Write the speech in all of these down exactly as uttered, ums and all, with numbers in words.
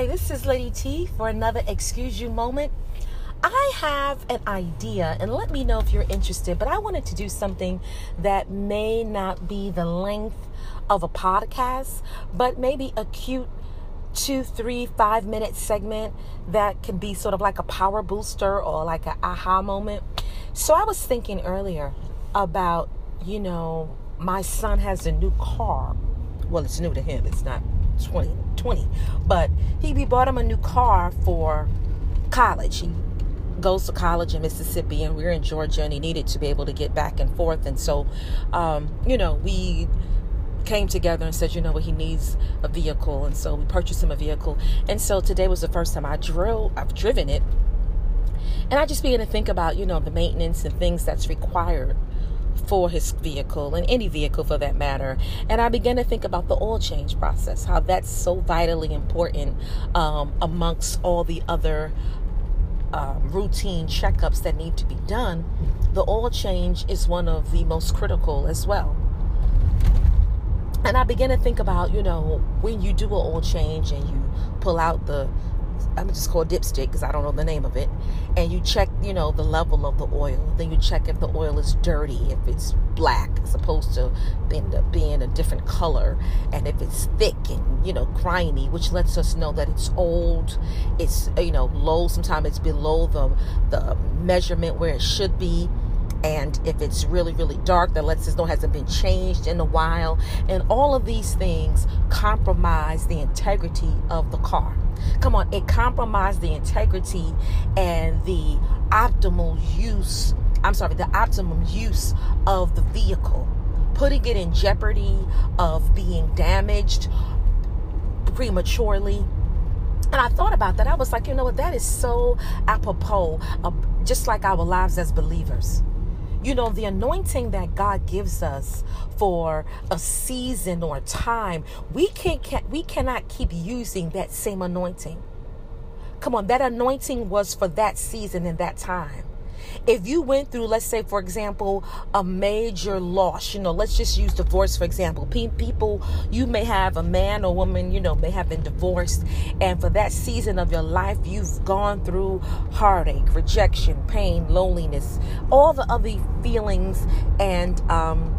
Hi, this is Lady T for another Excuse You moment. I have an idea, and let me know if you're interested, but I wanted to do something that may not be the length of a podcast, but maybe a cute two, three, five minute segment that can be sort of like a power booster or like an aha moment. So I was thinking earlier about, you know, my son has a new car. Well, it's new to him. It's not twenty twenty, but he we bought him a new car for college. He goes to college in Mississippi, and we're in Georgia, and he needed to be able to get back and forth. And so, um, you know, we came together and said, you know what, he needs a vehicle, and so we purchased him a vehicle. And so today was the first time I drove. I've driven it, and I just began to think about, you know, the maintenance and things that's required for his vehicle, and any vehicle for that matter. And I began to think about the oil change process, how that's so vitally important um, amongst all the other um, routine checkups that need to be done. The oil change is one of the most critical as well. And I began to think about, you know, when you do an oil change and you pull out the, I'm just called dipstick because I don't know the name of it, and you check, you know, the level of the oil. Then you check if the oil is dirty, if it's black as opposed to end up being a different color, and if it's thick and, you know, grimy, which lets us know that it's old, it's, you know, low. Sometimes it's below the the measurement where it should be. And if it's really, really dark, that lets us know it hasn't been changed in a while. And all of these things compromise the integrity of the car. Come on, it compromised the integrity and the optimal use, I'm sorry, the optimum use of the vehicle, putting it in jeopardy of being damaged prematurely. And I thought about that. I was like, you know what, that is so apropos of just like our lives as believers. You know, the anointing that God gives us for a season or a time, we can't, can, we cannot keep using that same anointing. Come on, that anointing was for that season and that time. If you went through, let's say, for example, a major loss, you know, let's just use divorce, for example. People, you may have a man or woman, you know, may have been divorced. And for that season of your life, you've gone through heartache, rejection, pain, loneliness, all the other feelings and, um,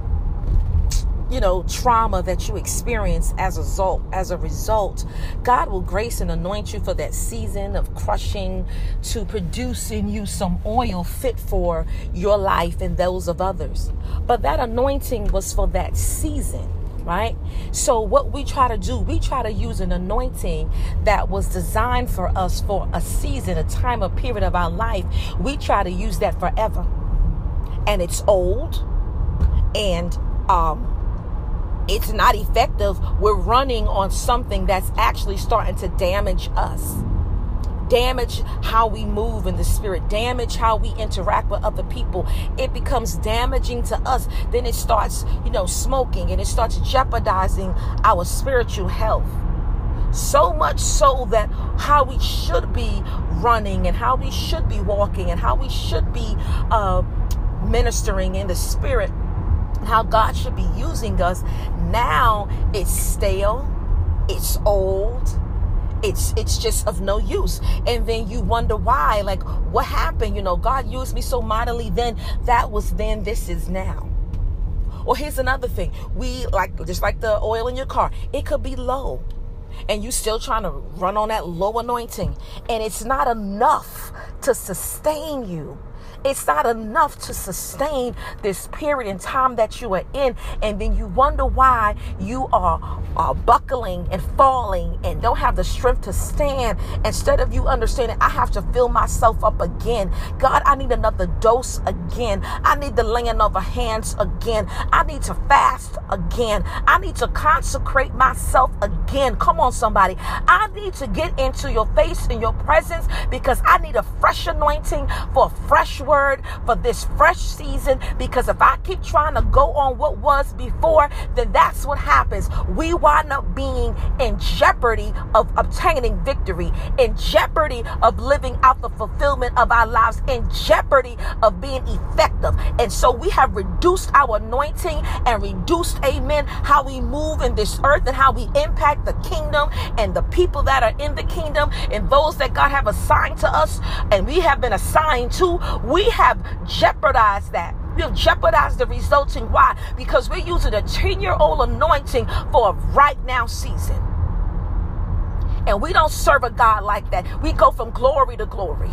you know, trauma that you experience as a result, as a result, God will grace and anoint you for that season of crushing to produce in you some oil fit for your life and those of others. But that anointing was for that season, right? So what we try to do, we try to use an anointing that was designed for us for a season, a time, a period of our life. We try to use that forever. And it's old. And, um, it's not effective. We're running on something that's actually starting to damage us, damage how we move in the spirit, damage how we interact with other people. It becomes damaging to us. Then it starts, you know, smoking, and it starts jeopardizing our spiritual health. So much so that how we should be running and how we should be walking and how we should be uh, ministering in the spirit, how God should be using us, now it's stale, it's old, it's it's just of no use. And then you wonder why, like, what happened? You know, God used me so mightily then. That was then, this is now. Or here's another thing. We, like, just like the oil in your car, it could be low, and you still trying to run on that low anointing, and it's not enough to sustain you. It's not enough to sustain this period in time that you are in. And then you wonder why you are, are buckling and falling and don't have the strength to stand. Instead of you understanding, I have to fill myself up again. God, I need another dose again. I need the laying of hands again. I need to fast again. I need to consecrate myself again. Come on, somebody. I need to get into your face and your presence because I need a fresh anointing for a fresh word for this fresh season, because if I keep trying to go on what was before, then that's what happens. We wind up being in jeopardy of obtaining victory, in jeopardy of living out the fulfillment of our lives, in jeopardy of being effective. And so we have reduced our anointing and reduced, amen, how we move in this earth and how we impact the kingdom and the people that are in the kingdom and those that God have assigned to us and we have been assigned to. We have jeopardized that. We have jeopardized the resulting. Why? Because we're using a ten-year-old anointing for a right now season. And we don't serve a God like that. We go from glory to glory.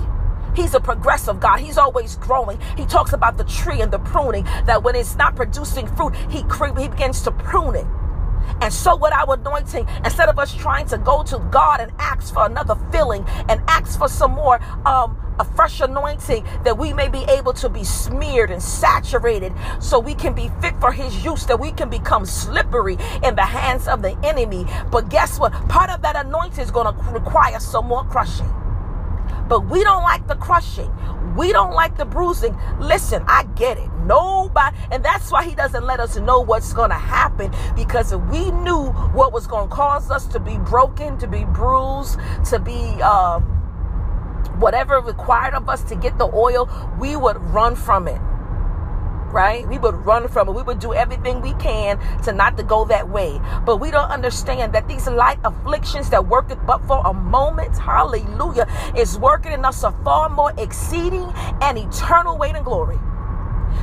He's a progressive God. He's always growing. He talks about the tree and the pruning, that when it's not producing fruit, he, cre- he begins to prune it. And so with our anointing, instead of us trying to go to God and ask for another filling and ask for some more, um, a fresh anointing, that we may be able to be smeared and saturated so we can be fit for his use, that we can become slippery in the hands of the enemy. But guess what? Part of that anointing is going to require some more crushing. But we don't like the crushing. We don't like the bruising. Listen, I get it. Nobody. And that's why he doesn't let us know what's going to happen. Because if we knew what was going to cause us to be broken, to be bruised, to be uh, whatever required of us to get the oil, we would run from it. Right? We would run from it. We would do everything we can to not to go that way. But we don't understand that these light afflictions that worketh but for a moment, hallelujah, is working in us a far more exceeding and eternal weight and glory.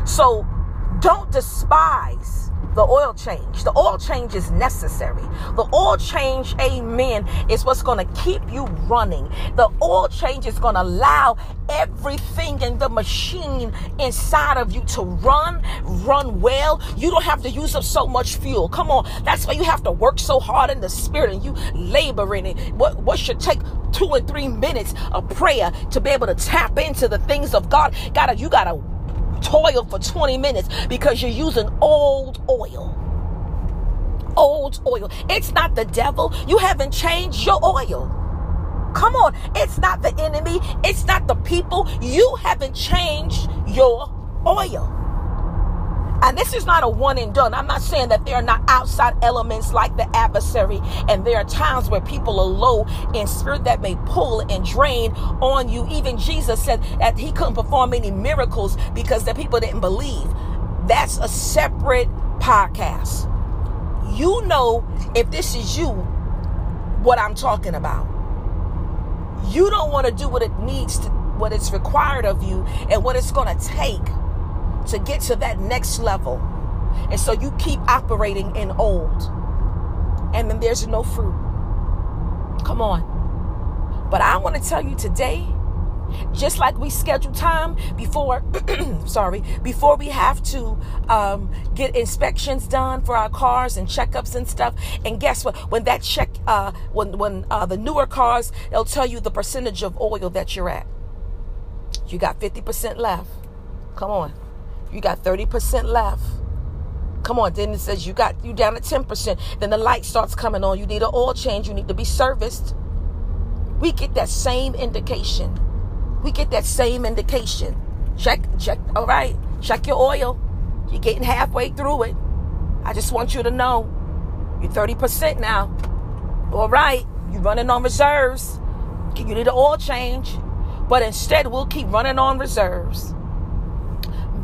So don't despise the oil change. The oil change is necessary. The oil change, amen, is what's going to keep you running. The oil change is going to allow everything in the machine inside of you to run, run well. You don't have to use up so much fuel. Come on. That's why you have to work so hard in the spirit and you labor in it. What, what should take two and three minutes of prayer to be able to tap into the things of God? Gotta, you got to toil for twenty minutes because you're using old oil. Old oil. It's not the devil. You haven't changed your oil. Come on. It's not the enemy. It's not the people. You haven't changed your oil. And this is not a one and done. I'm not saying that there are not outside elements like the adversary. And there are times where people are low in spirit that may pull and drain on you. Even Jesus said that he couldn't perform any miracles because the people didn't believe. That's a separate podcast. You know, if this is you, what I'm talking about. You don't want to do what it needs to, what it's required of you and what it's going to take to get to that next level. And so you keep operating in old. And then there's no fruit. Come on. But I want to tell you today, just like we schedule time before, sorry, before we have to um, get inspections done for our cars and checkups and stuff. And guess what? When that check, uh, when when uh, the newer cars, they'll tell you the percentage of oil that you're at. You got fifty percent left. Come on. You got thirty percent left. Come on. Then it says you got you down to ten percent. Then the light starts coming on. You need an oil change. You need to be serviced. We get that same indication. We get that same indication. Check, check. All right. Check your oil. You're getting halfway through it. I just want you to know you're thirty percent now. All right. You're running on reserves. You need an oil change. But instead, we'll keep running on reserves,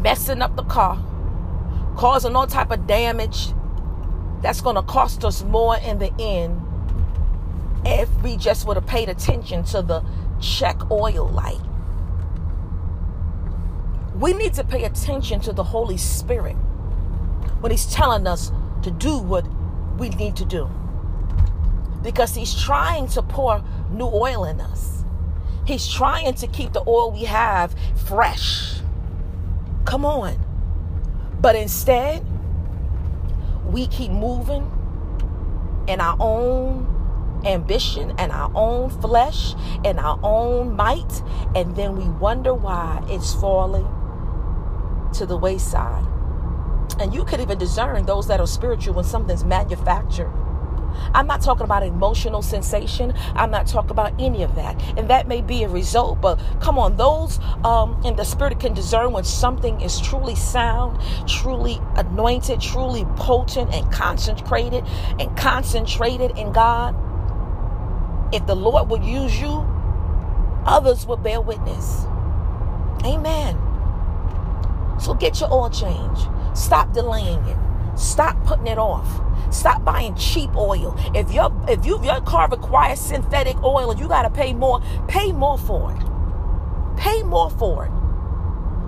messing up the car, causing all type of damage that's going to cost us more in the end if we just would have paid attention to the check oil light. We need to pay attention to the Holy Spirit when he's telling us to do what we need to do, because he's trying to pour new oil in us. He's trying to keep the oil we have fresh. Come on. But instead, we keep moving in our own ambition and our own flesh and our own might. And then we wonder why it's falling to the wayside. And you could even discern those that are spiritual when something's manufactured I'm not talking about emotional sensation. I'm not talking about any of that. And that may be a result, but come on, those um, in the spirit can discern when something is truly sound, truly anointed, truly potent and consecrated and concentrated in God. If the Lord will use you, others will bear witness. Amen. So get your oil changed. Stop delaying it. Stop putting it off. Stop buying cheap oil. If your if you, your car requires synthetic oil and you got to pay more, pay more for it. Pay more for it.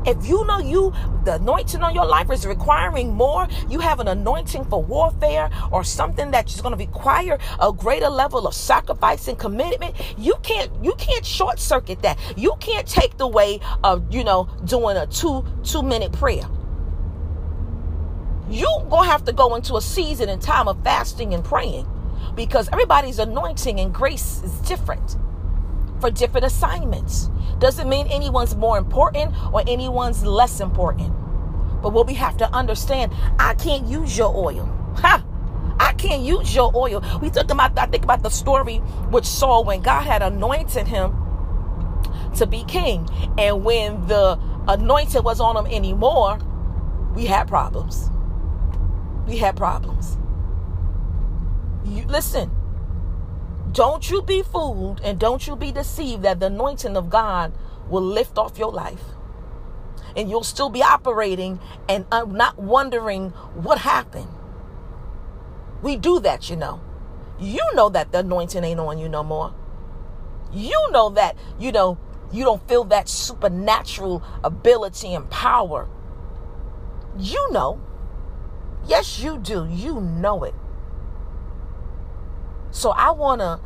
If you know you, the anointing on your life is requiring more, you have an anointing for warfare or something that's going to require a greater level of sacrifice and commitment, you can't, you can't short circuit that. You can't take the way of, you know, doing a two, two minute prayer. You're going to have to go into a season and time of fasting and praying, because everybody's anointing and grace is different for different assignments. Doesn't mean anyone's more important or anyone's less important. But what we have to understand, I can't use your oil. Ha! I can't use your oil. We think about, I think about the story with Saul when God had anointed him to be king. And when the anointing was on him anymore, we had problems. We had problems. You, listen, don't you be fooled and don't you be deceived that the anointing of God will lift off your life. And you'll still be operating and not wondering what happened. We do that, you know. You know that the anointing ain't on you no more. You know that, you know, you don't feel that supernatural ability and power. You know. Yes, you do. You know it. So I want to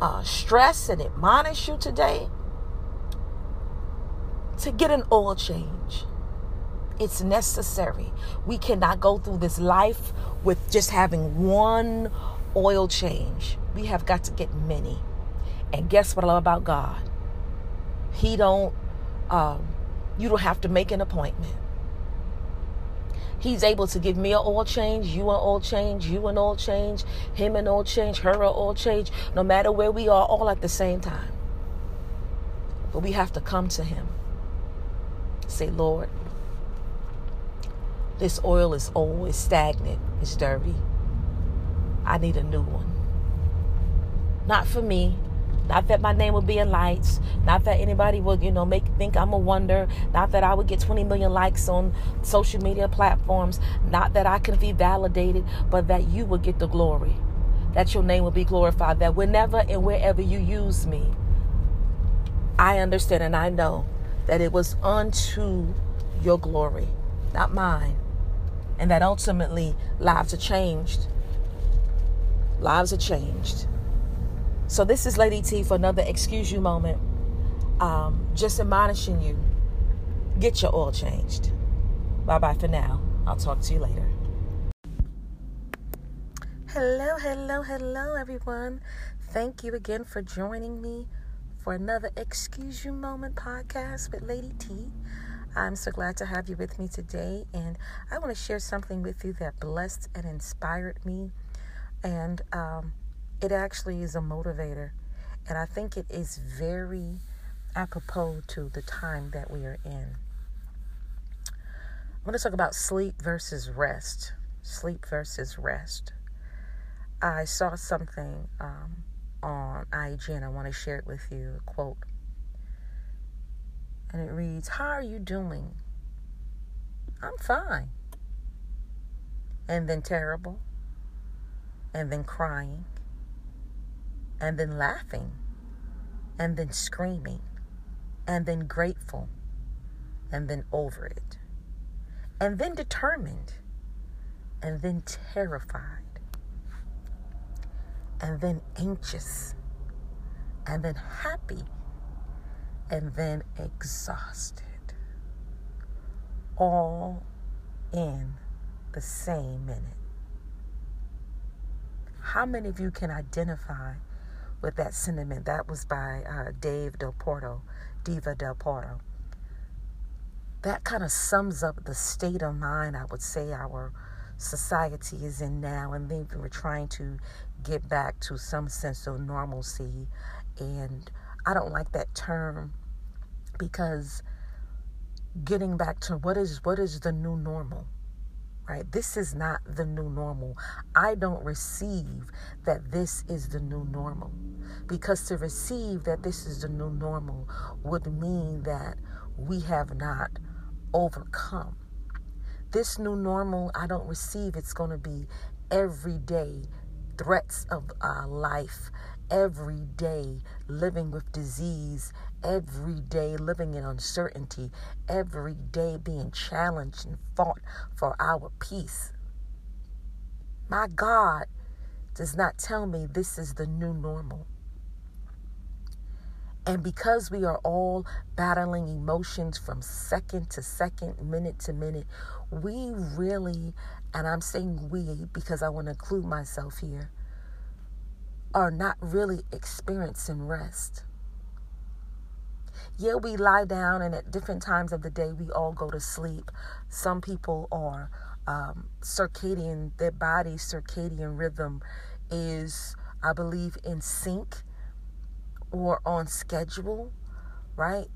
uh, stress and admonish you today to get an oil change. It's necessary. We cannot go through this life with just having one oil change. We have got to get many. And guess what I love about God? He don't, um, you don't have to make an appointment. He's able to give me an oil change, you an oil change, you an oil change, him an oil change, her an oil change, no matter where we are, all at the same time. But we have to come to him. Say, Lord, this oil is old, it's stagnant, it's dirty. I need a new one. Not for me. Not that my name would be in lights. Not that anybody would, you know, make think I'm a wonder. Not that I would get twenty million likes on social media platforms. Not that I can be validated, but that you would get the glory. That your name will be glorified. That whenever and wherever you use me, I understand and I know that it was unto your glory, not mine. And that ultimately lives are changed. Lives are changed. So this is Lady T for another excuse you moment. Um, just admonishing you. Get your oil changed. Bye-bye for now. I'll talk to you later. Hello, hello, hello, everyone. Thank you again for joining me for another Excuse You Moment podcast with Lady T. I'm so glad to have you with me today. And I want to share something with you that blessed and inspired me. And, um... it actually is a motivator, and I think it is very apropos to the time that we are in. I want to talk about sleep versus rest. Sleep versus rest. I saw something um, on I G, and I want to share it with you, a quote. And it reads, "How are you doing?" "I'm fine." And then terrible. And then crying. And then laughing, and then screaming, and then grateful, and then over it, and then determined, and then terrified, and then anxious, and then happy, and then exhausted, all in the same minute. How many of you can identify with that sentiment? That was by uh, Dave Del Porto, Diva Del Porto. That kind of sums up the state of mind I would say our society is in now, and then we're trying to get back to some sense of normalcy. And I don't like that term, because getting back to what is what is the new normal, right? This is not the new normal. I don't receive that this is the new normal, because to receive that this is the new normal would mean that we have not overcome. This new normal, I don't receive. It's going to be everyday threats of uh, life, every day living with disease, every day living in uncertainty, every day being challenged and fought for our peace. My God does not tell me this is the new normal. And because we are all battling emotions from second to second, minute to minute, we really, and I'm saying we because I want to include myself here, are not really experiencing rest. Yeah, we lie down, and at different times of the day, we all go to sleep. Some people are um, circadian, their body's circadian rhythm is, I believe, in sync or on schedule, right?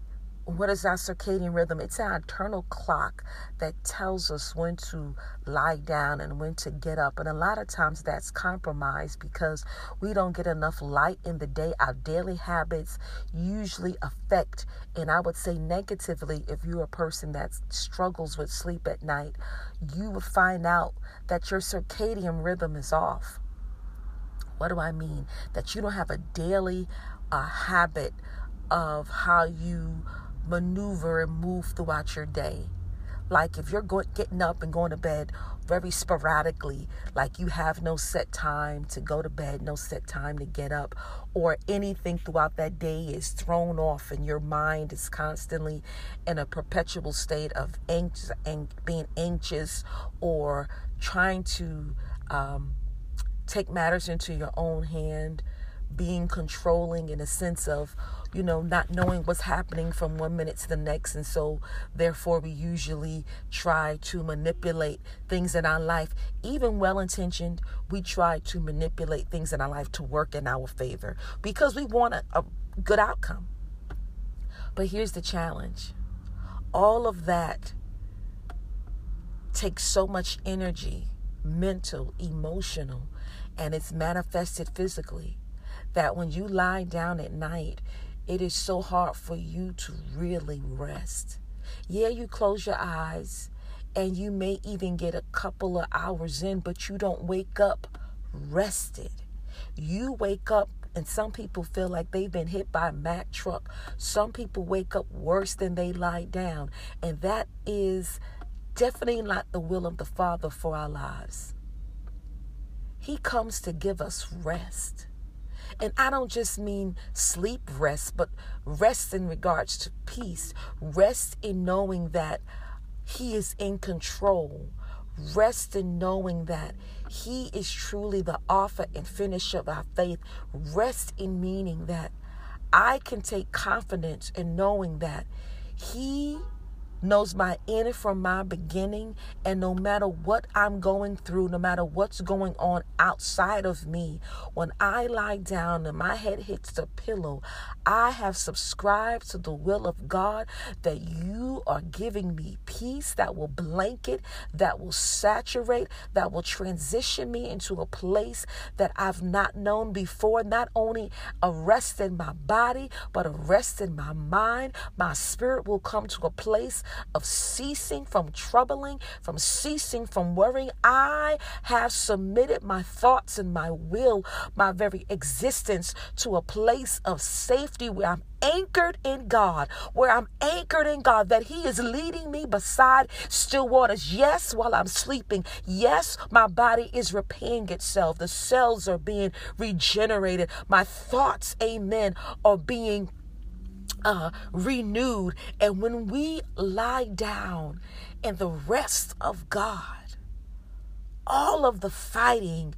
What is our circadian rhythm? It's our internal clock that tells us when to lie down and when to get up. And a lot of times that's compromised because we don't get enough light in the day. Our daily habits usually affect, and I would say negatively, if you're a person that struggles with sleep at night, you will find out that your circadian rhythm is off. What do I mean? That you don't have a daily uh, habit of how you maneuver and move throughout your day. Like if you're go- getting up and going to bed very sporadically, like you have no set time to go to bed, no set time to get up, or anything throughout that day is thrown off and your mind is constantly in a perpetual state of anxious, ang- being anxious or trying to um, take matters into your own hand, being controlling in a sense of, you know, not knowing what's happening from one minute to the next. And so therefore we usually try to manipulate things in our life. Even well-intentioned, we try to manipulate things in our life to work in our favor because we want a, a good outcome. But here's the challenge. All of that takes so much energy, mental, emotional, and it's manifested physically, that when you lie down at night, it is so hard for you to really rest. Yeah, you close your eyes and you may even get a couple of hours in, but you don't wake up rested. You wake up, and some people feel like they've been hit by a Mack truck. Some people wake up worse than they lie down. And that is definitely not the will of the Father for our lives. He comes to give us rest. And I don't just mean sleep rest, but rest in regards to peace. Rest in knowing that He is in control. Rest in knowing that He is truly the author and finisher of our faith. Rest in meaning that I can take confidence in knowing that He knows my end from my beginning, and no matter what I'm going through, no matter what's going on outside of me, when I lie down and my head hits the pillow, I have subscribed to the will of God that you are giving me peace that will blanket, that will saturate, that will transition me into a place that I've not known before. Not only a rest in my body, but a rest in my mind. My spirit will come to a place of ceasing from troubling, from ceasing from worrying. I have submitted my thoughts and my will, my very existence, to a place of safety where I'm anchored in God, where I'm anchored in God, that He is leading me beside still waters. Yes, while I'm sleeping. Yes, my body is repairing itself. The cells are being regenerated. My thoughts, amen, are being Uh, renewed. And when we lie down in the rest of God, all of the fighting,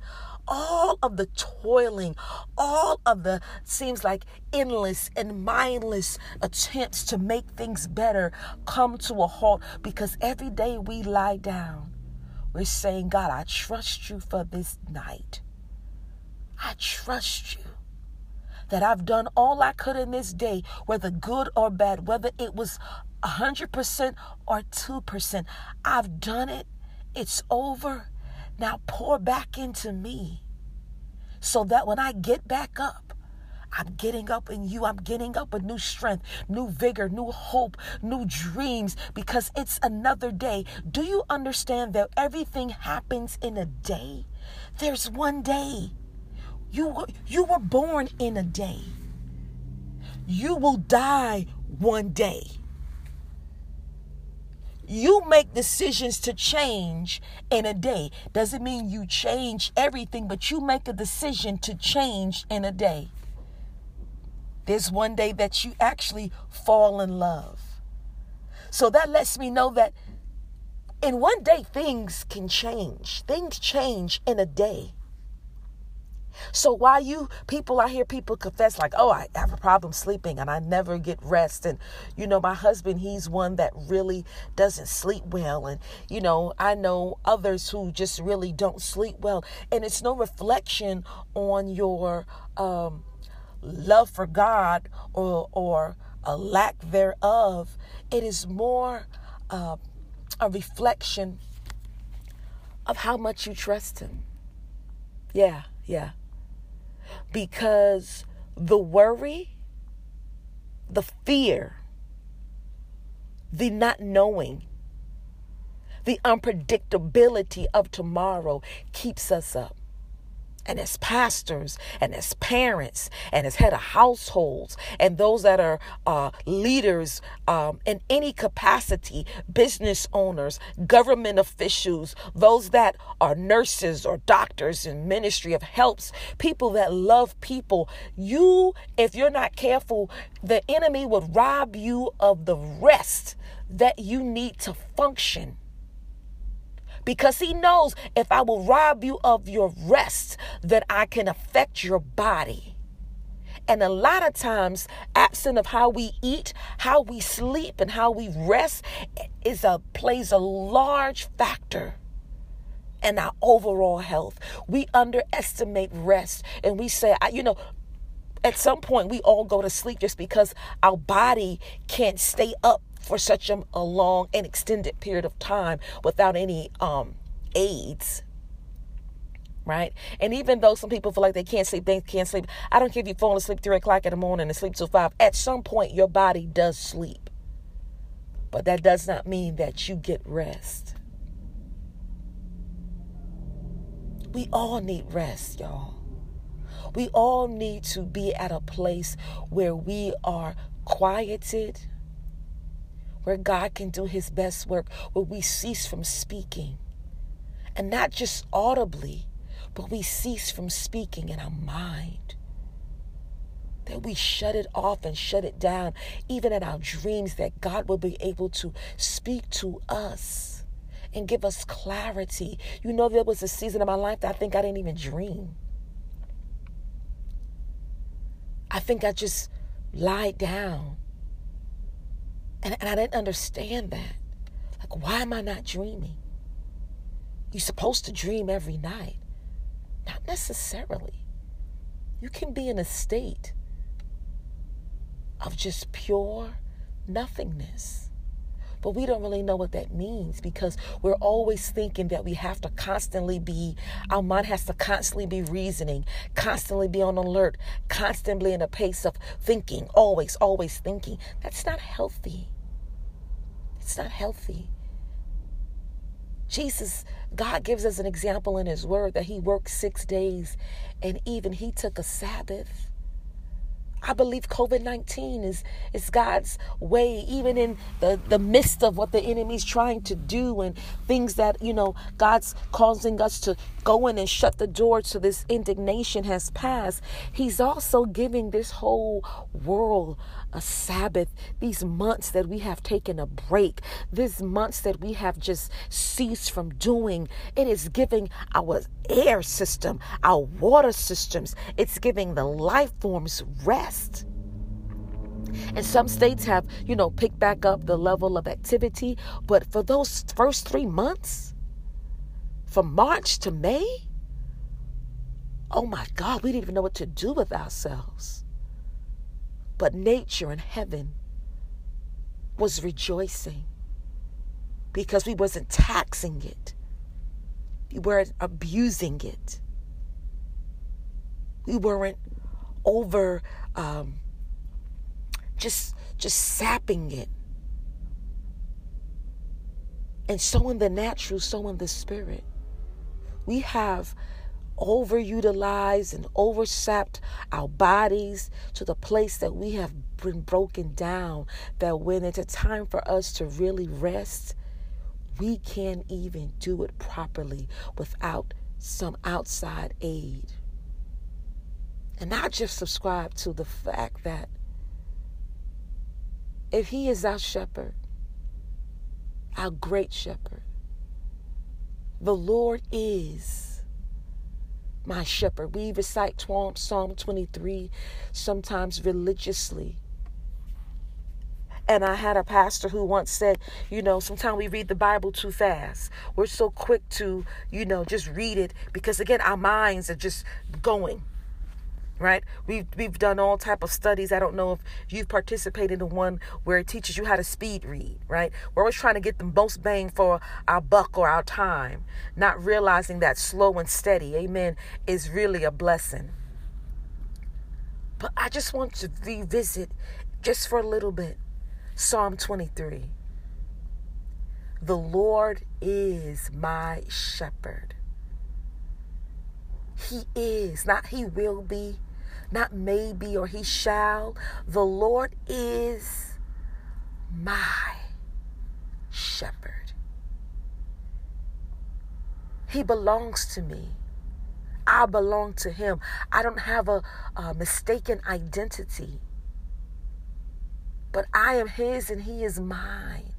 all of the toiling, all of the seems like endless and mindless attempts to make things better come to a halt, because every day we lie down, we're saying, God, I trust you for this night. I trust you that I've done all I could in this day, whether good or bad, whether it was one hundred percent or two percent. I've done it. It's over. Now pour back into me so that when I get back up, I'm getting up in you. I'm getting up with new strength, new vigor, new hope, new dreams, because it's another day. Do you understand that everything happens in a day? There's one day. You were, you were born in a day. You will die one day. You make decisions to change in a day. Doesn't mean you change everything, but you make a decision to change in a day. There's one day that you actually fall in love. So that lets me know that in one day, things can change. Things change in a day. So while you people, I hear people confess like, oh, I have a problem sleeping and I never get rest. And, you know, my husband, he's one that really doesn't sleep well. And, you know, I know others who just really don't sleep well. And it's no reflection on your um, love for God or, or a lack thereof. It is more uh, a reflection of how much you trust him. Yeah, yeah. Because the worry, the fear, the not knowing, the unpredictability of tomorrow keeps us up. And as pastors and as parents and as head of households and those that are uh, leaders um, in any capacity, business owners, government officials, those that are nurses or doctors in ministry of helps, people that love people, you, if you're not careful, the enemy would rob you of the rest that you need to function. Because he knows if I will rob you of your rest, that I can affect your body. And a lot of times, absent of how we eat, how we sleep, and how we rest is a plays a large factor in our overall health. We underestimate rest, and we say, I, you know, at some point we all go to sleep just because our body can't stay up for such a, a long and extended period of time without any um, aids, right? And even though some people feel like they can't sleep, they can't sleep. I don't care if you fall asleep three o'clock in the morning and sleep till five. At some point, your body does sleep. But that does not mean that you get rest. We all need rest, y'all. We all need to be at a place where we are quieted, where God can do his best work, where we cease from speaking. And not just audibly, but we cease from speaking in our mind. That we shut it off and shut it down, even in our dreams, that God will be able to speak to us and give us clarity. You know, there was a season of my life that I think I didn't even dream. I think I just lied down. And, and I didn't understand that. Like, why am I not dreaming? You're supposed to dream every night. Not necessarily. You can be in a state of just pure nothingness. But we don't really know what that means, because we're always thinking that we have to constantly be, our mind has to constantly be reasoning, constantly be on alert, constantly in a pace of thinking, always, always thinking. That's not healthy. It's not healthy. Jesus, God gives us an example in his word that he worked six days and even he took a Sabbath. I believe COVID nineteen is, is God's way, even in the, the midst of what the enemy's trying to do and things that, you know, God's causing us to go in and shut the door to this indignation has passed. He's also giving this whole world a Sabbath, these months that we have taken a break, these months that we have just ceased from doing. It is giving our air system, our water systems, it's giving the life forms rest. And some states have, you know, picked back up the level of activity. But for those first three months, from March to May, Oh my God, we didn't even know what to do with ourselves. But nature and heaven was rejoicing because we wasn't taxing it. We weren't abusing it. We weren't over um, just just sapping it. And so in the natural, so in the spirit, we have overutilized and oversapped our bodies to the place that we have been broken down, that when it's a time for us to really rest, we can't even do it properly without some outside aid. And I just subscribe to the fact that if he is our shepherd, our great shepherd, the Lord is my shepherd. We recite Psalm twenty-three sometimes religiously. And I had a pastor who once said, you know, sometimes we read the Bible too fast. We're so quick to, you know, just read it because, again, our minds are just going, right? We've, we've done all type of studies. I don't know if you've participated in one where it teaches you how to speed read, right? We're always trying to get the most bang for our buck or our time, not realizing that slow and steady, amen, is really a blessing. But I just want to revisit just for a little bit Psalm twenty-three. The Lord is my shepherd. He is, not he will be, not maybe or he shall. The Lord is my shepherd. He belongs to me. I belong to him. I don't have a, a mistaken identity. But I am his and he is mine.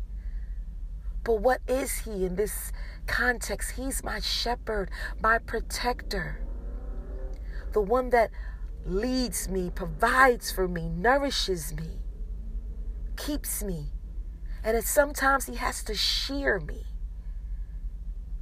But what is he in this context? He's my shepherd, my protector, the one that leads me, provides for me, nourishes me, keeps me. And it, sometimes he has to shear me.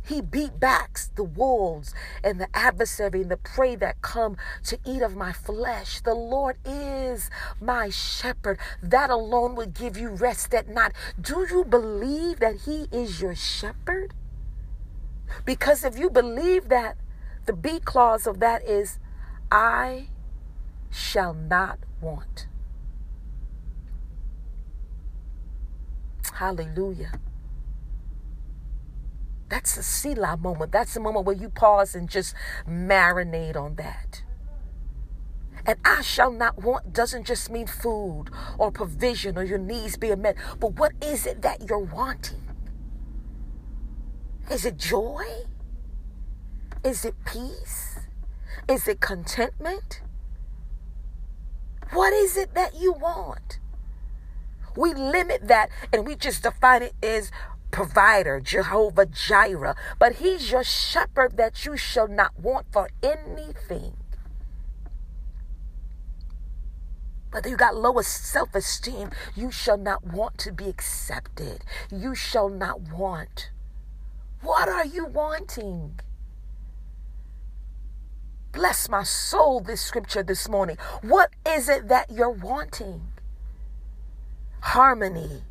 He beat back the wolves and the adversary and the prey that come to eat of my flesh. The Lord is my shepherd. That alone would give you rest at night. Do you believe that he is your shepherd? Because if you believe that, the B clause of that is, I shall not want. Hallelujah. That's a Selah moment. That's a moment where you pause and just marinate on that. And I shall not want doesn't just mean food or provision or your needs being met. But what is it that you're wanting? Is it joy? Is it peace? Is it contentment? What is it that you want? We limit that and we just define it as provider, Jehovah Jireh, but he's your shepherd that you shall not want for anything. Whether you got lower self-esteem, you shall not want to be accepted. You shall not want. What are you wanting? Bless my soul, this scripture this morning. What is it that you're wanting? Harmony.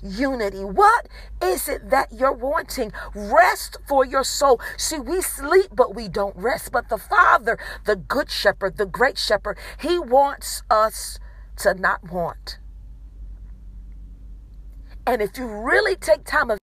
Unity. What is it that you're wanting? Rest for your soul. See, we sleep, but we don't rest. But the Father, the good shepherd, the great shepherd, he wants us to not want. And if you really take time of